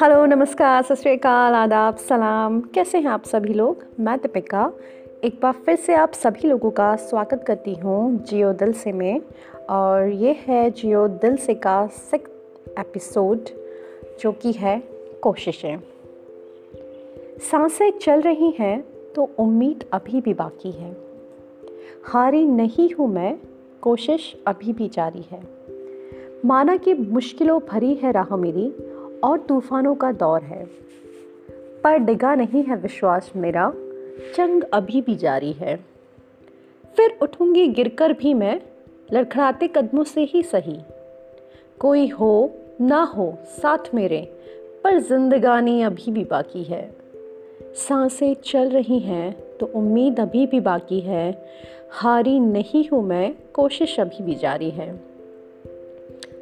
Hello, नमस्कार, सत श्री अकाल, आदाब, सलाम। कैसे हैं आप सभी लोग? मैं दीपिका एक बार फिर से आप सभी लोगों का स्वागत करती हूँ जियो दिल से में। और ये है जियो दिल से का 6th एपिसोड, जो कि है कोशिशें। सांसें चल रही हैं तो उम्मीद अभी भी बाकी है। हारी नहीं हूँ मैं, कोशिश अभी भी जारी है। माना कि मुश्किलों भरी है राह मेरी और तूफ़ानों का दौर है, पर डिगा नहीं है विश्वास मेरा, जंग अभी भी जारी है। फिर उठूँगी गिरकर भी मैं, लड़खड़ाते कदमों से ही सही। कोई हो ना हो साथ मेरे, पर जिंदगानी अभी भी बाकी है। सांसें चल रही हैं तो उम्मीद अभी भी बाकी है। हारी नहीं हूँ मैं, कोशिश अभी भी जारी है।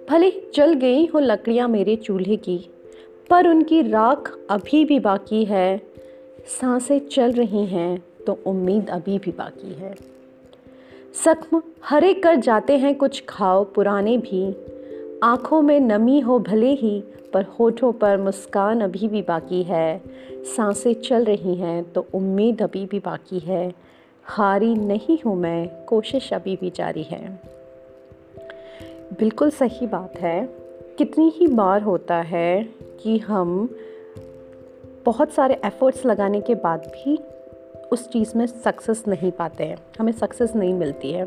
भले जल गई हो लकड़ियाँ मेरे चूल्हे की, पर उनकी राख अभी भी बाकी है। सांसें चल रही हैं तो उम्मीद अभी भी बाकी है। जख्म हरे कर जाते हैं कुछ घाव पुराने भी। आँखों में नमी हो भले ही, पर होठों पर मुस्कान अभी भी बाकी है। सांसें चल रही हैं तो उम्मीद अभी भी बाकी है। हारी नहीं हूँ मैं, कोशिश अभी भी जारी है। बिल्कुल सही बात है। कितनी ही बार होता है कि हम बहुत सारे एफ़र्ट्स लगाने के बाद भी उस चीज़ में सक्सेस नहीं पाते हैं, हमें सक्सेस नहीं मिलती है।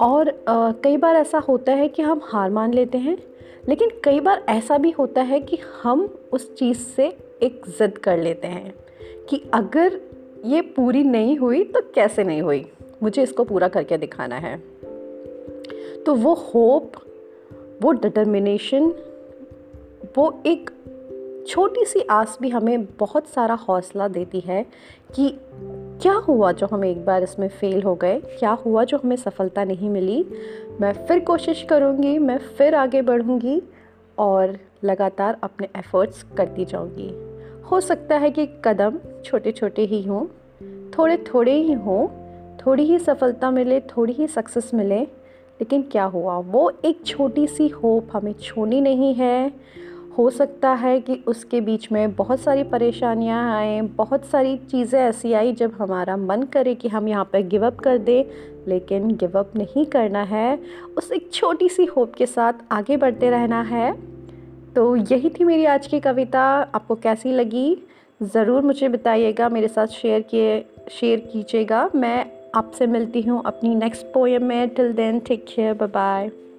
और कई बार ऐसा होता है कि हम हार मान लेते हैं, लेकिन कई बार ऐसा भी होता है कि हम उस चीज़ से एक ज़िद कर लेते हैं कि अगर ये पूरी नहीं हुई तो कैसे नहीं हुई, मुझे इसको पूरा करके दिखाना है। तो वो होप, वो डिटर्मिनेशन, वो एक छोटी सी आस भी हमें बहुत सारा हौसला देती है कि क्या हुआ जो हम एक बार इसमें फ़ेल हो गए, क्या हुआ जो हमें सफलता नहीं मिली। मैं फिर कोशिश करूँगी, मैं फिर आगे बढ़ूँगी और लगातार अपने एफ़र्ट्स करती जाऊँगी। हो सकता है कि कदम छोटे छोटे ही हों, थोड़े थोड़े ही हों, थोड़ी ही सफलता मिले, थोड़ी ही सक्सेस मिले, लेकिन क्या हुआ, वो एक छोटी सी होप हमें छोड़नी नहीं है। हो सकता है कि उसके बीच में बहुत सारी परेशानियां आए, बहुत सारी चीज़ें ऐसी आई जब हमारा मन करे कि हम यहाँ पर गिव अप कर दें, लेकिन गिव अप नहीं करना है। उस एक छोटी सी होप के साथ आगे बढ़ते रहना है। तो यही थी मेरी आज की कविता। आपको कैसी लगी ज़रूर मुझे बताइएगा, मेरे साथ शेयर कीजिएगा। मैं आपसे मिलती हूँ अपनी नेक्स्ट पोएम में। Till then, take care, bye bye.